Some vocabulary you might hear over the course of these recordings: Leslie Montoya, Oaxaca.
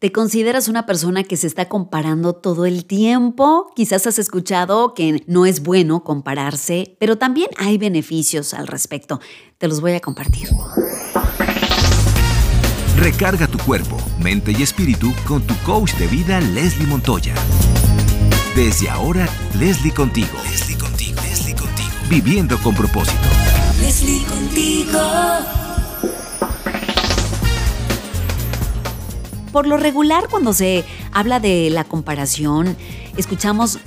¿Te consideras una persona que se está comparando todo el tiempo? Quizás has escuchado que no es bueno compararse, pero también hay beneficios al respecto. Te los voy a compartir. Recarga tu cuerpo, mente y espíritu con tu coach de vida, Leslie Montoya. Desde ahora, Leslie contigo. Leslie contigo. Leslie contigo. Viviendo con propósito. Leslie contigo. Por lo regular, cuando se habla de la comparación, escuchamos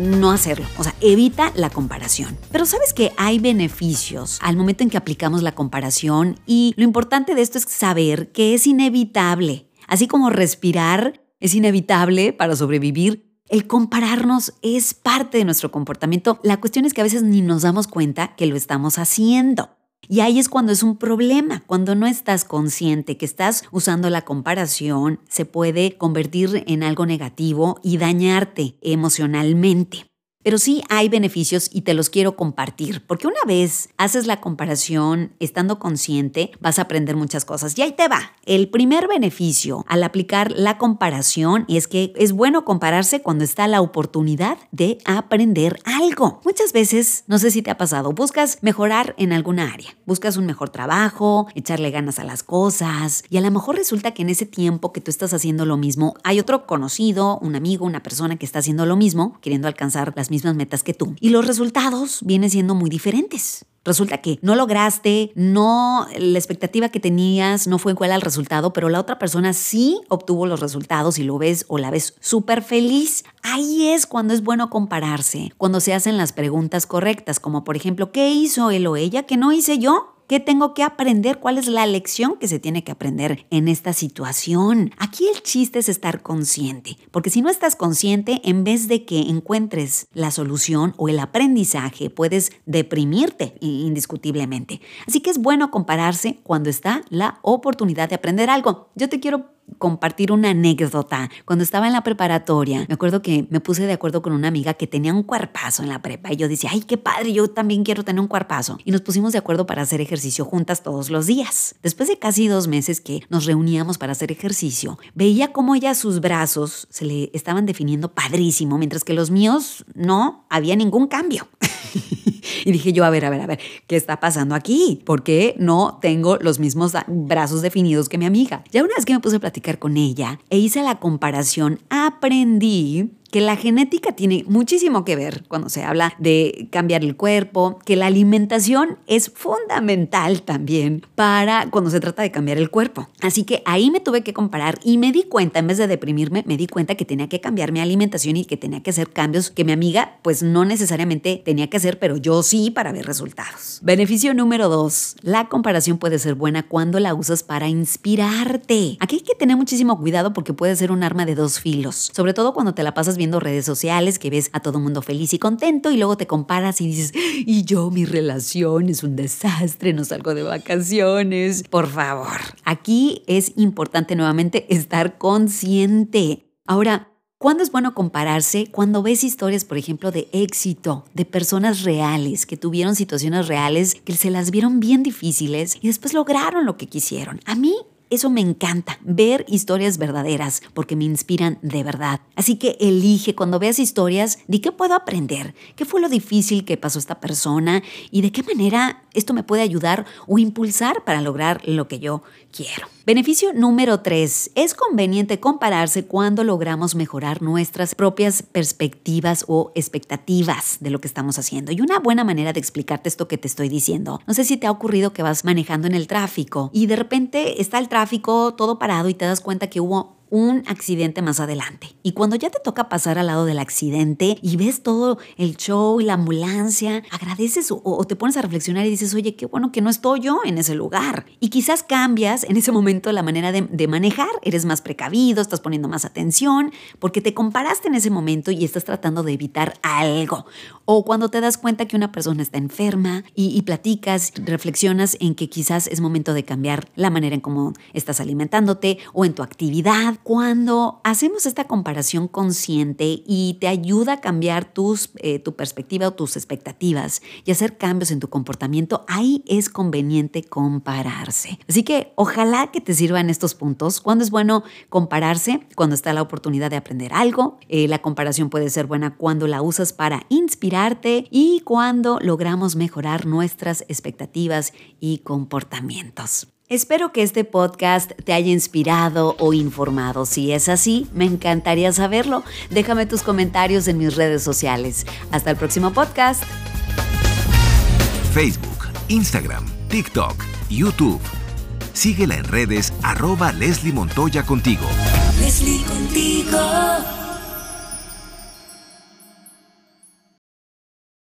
no hacerlo, o sea, evita la comparación. Pero sabes que hay beneficios al momento en que aplicamos la comparación y lo importante de esto es saber que es inevitable. Así como respirar es inevitable para sobrevivir, el compararnos es parte de nuestro comportamiento. La cuestión es que a veces ni nos damos cuenta que lo estamos haciendo. Y ahí es cuando es un problema, cuando no estás consciente que estás usando la comparación, se puede convertir en algo negativo y dañarte emocionalmente. Pero sí hay beneficios y te los quiero compartir, porque una vez haces la comparación estando consciente, vas a aprender muchas cosas. Y ahí te va. El primer beneficio al aplicar la comparación es que es bueno compararse cuando está la oportunidad de aprender algo. Muchas veces, no sé si te ha pasado, buscas mejorar en alguna área, buscas un mejor trabajo, echarle ganas a las cosas, y a lo mejor resulta que en ese tiempo que tú estás haciendo lo mismo, hay otro conocido, un amigo, una persona que está haciendo lo mismo, queriendo alcanzar las mismas metas que tú. Y los resultados vienen siendo muy diferentes. Resulta que no lograste, no, la expectativa que tenías no fue igual al resultado, pero la otra persona sí obtuvo los resultados y lo ves o la ves súper feliz. Ahí es cuando es bueno compararse, cuando se hacen las preguntas correctas, como por ejemplo, ¿qué hizo él o ella que no hice yo? ¿Qué tengo que aprender? ¿Cuál es la lección que se tiene que aprender en esta situación? Aquí el chiste es estar consciente, porque si no estás consciente, en vez de que encuentres la solución o el aprendizaje, puedes deprimirte indiscutiblemente. Así que es bueno compararse cuando está la oportunidad de aprender algo. Yo te quiero compartir una anécdota. Cuando estaba en la preparatoria, me acuerdo que me puse de acuerdo con una amiga que tenía un cuerpazo en la prepa y yo decía, ¡ay, qué padre! Yo también quiero tener un cuerpazo. Y nos pusimos de acuerdo para hacer ejercicio juntas todos los días. Después de casi 2 meses que nos reuníamos para hacer ejercicio, veía cómo ella sus brazos se le estaban definiendo padrísimo, mientras que los míos no había ningún cambio. Y dije yo, a ver, ¿qué está pasando aquí? ¿Por qué no tengo los mismos brazos definidos que mi amiga? Ya una vez que me puse a platicar con ella e hice la comparación, aprendí que la genética tiene muchísimo que ver cuando se habla de cambiar el cuerpo, que la alimentación es fundamental también para cuando se trata de cambiar el cuerpo. Así que ahí me tuve que comparar y me di cuenta, en vez de deprimirme, me di cuenta que tenía que cambiar mi alimentación y que tenía que hacer cambios que mi amiga pues no necesariamente tenía que hacer, pero yo sí para ver resultados. Beneficio número 2. La comparación puede ser buena cuando la usas para inspirarte. Aquí hay que tener muchísimo cuidado porque puede ser un arma de 2 filos, sobre todo cuando te la pasas viendo redes sociales, que ves a todo mundo feliz y contento y luego te comparas y dices, y yo, mi relación es un desastre, no salgo de vacaciones. Por favor, aquí es importante nuevamente estar consciente. Ahora, ¿cuándo es bueno compararse? Cuando ves historias, por ejemplo, de éxito, de personas reales que tuvieron situaciones reales, que se las vieron bien difíciles y después lograron lo que quisieron. A mí, eso me encanta, ver historias verdaderas, porque me inspiran de verdad. Así que elige, cuando veas historias, ¿de qué puedo aprender? ¿Qué fue lo difícil que pasó esta persona? ¿Y de qué manera esto me puede ayudar o impulsar para lograr lo que yo quiero? Beneficio número 3. Es conveniente compararse cuando logramos mejorar nuestras propias perspectivas o expectativas de lo que estamos haciendo. Y una buena manera de explicarte esto que te estoy diciendo. No sé si te ha ocurrido que vas manejando en el tráfico y de repente está el tráfico todo parado y te das cuenta que hubo un accidente más adelante. Y cuando ya te toca pasar al lado del accidente y ves todo el show y la ambulancia, agradeces o te pones a reflexionar y dices, oye, qué bueno que no estoy yo en ese lugar. Y quizás cambias en ese momento la manera de manejar, eres más precavido, estás poniendo más atención, porque te comparaste en ese momento y estás tratando de evitar algo. O cuando te das cuenta que una persona está enferma y platicas, reflexionas en que quizás es momento de cambiar la manera en cómo estás alimentándote o en tu actividad. verdad, cuando hacemos esta comparación consciente y te ayuda a cambiar tu perspectiva o tus expectativas y hacer cambios en tu comportamiento, ahí es conveniente compararse. Así que ojalá que te sirvan estos puntos. ¿Cuándo es bueno compararse? Cuando está la oportunidad de aprender algo. La comparación puede ser buena cuando la usas para inspirarte y cuando logramos mejorar nuestras expectativas y comportamientos. Espero que este podcast te haya inspirado o informado. Si es así, me encantaría saberlo. Déjame tus comentarios en mis redes sociales. Hasta el próximo podcast. Facebook, Instagram, TikTok, YouTube. Síguela en redes @Leslie Montoya Contigo. Leslie Contigo.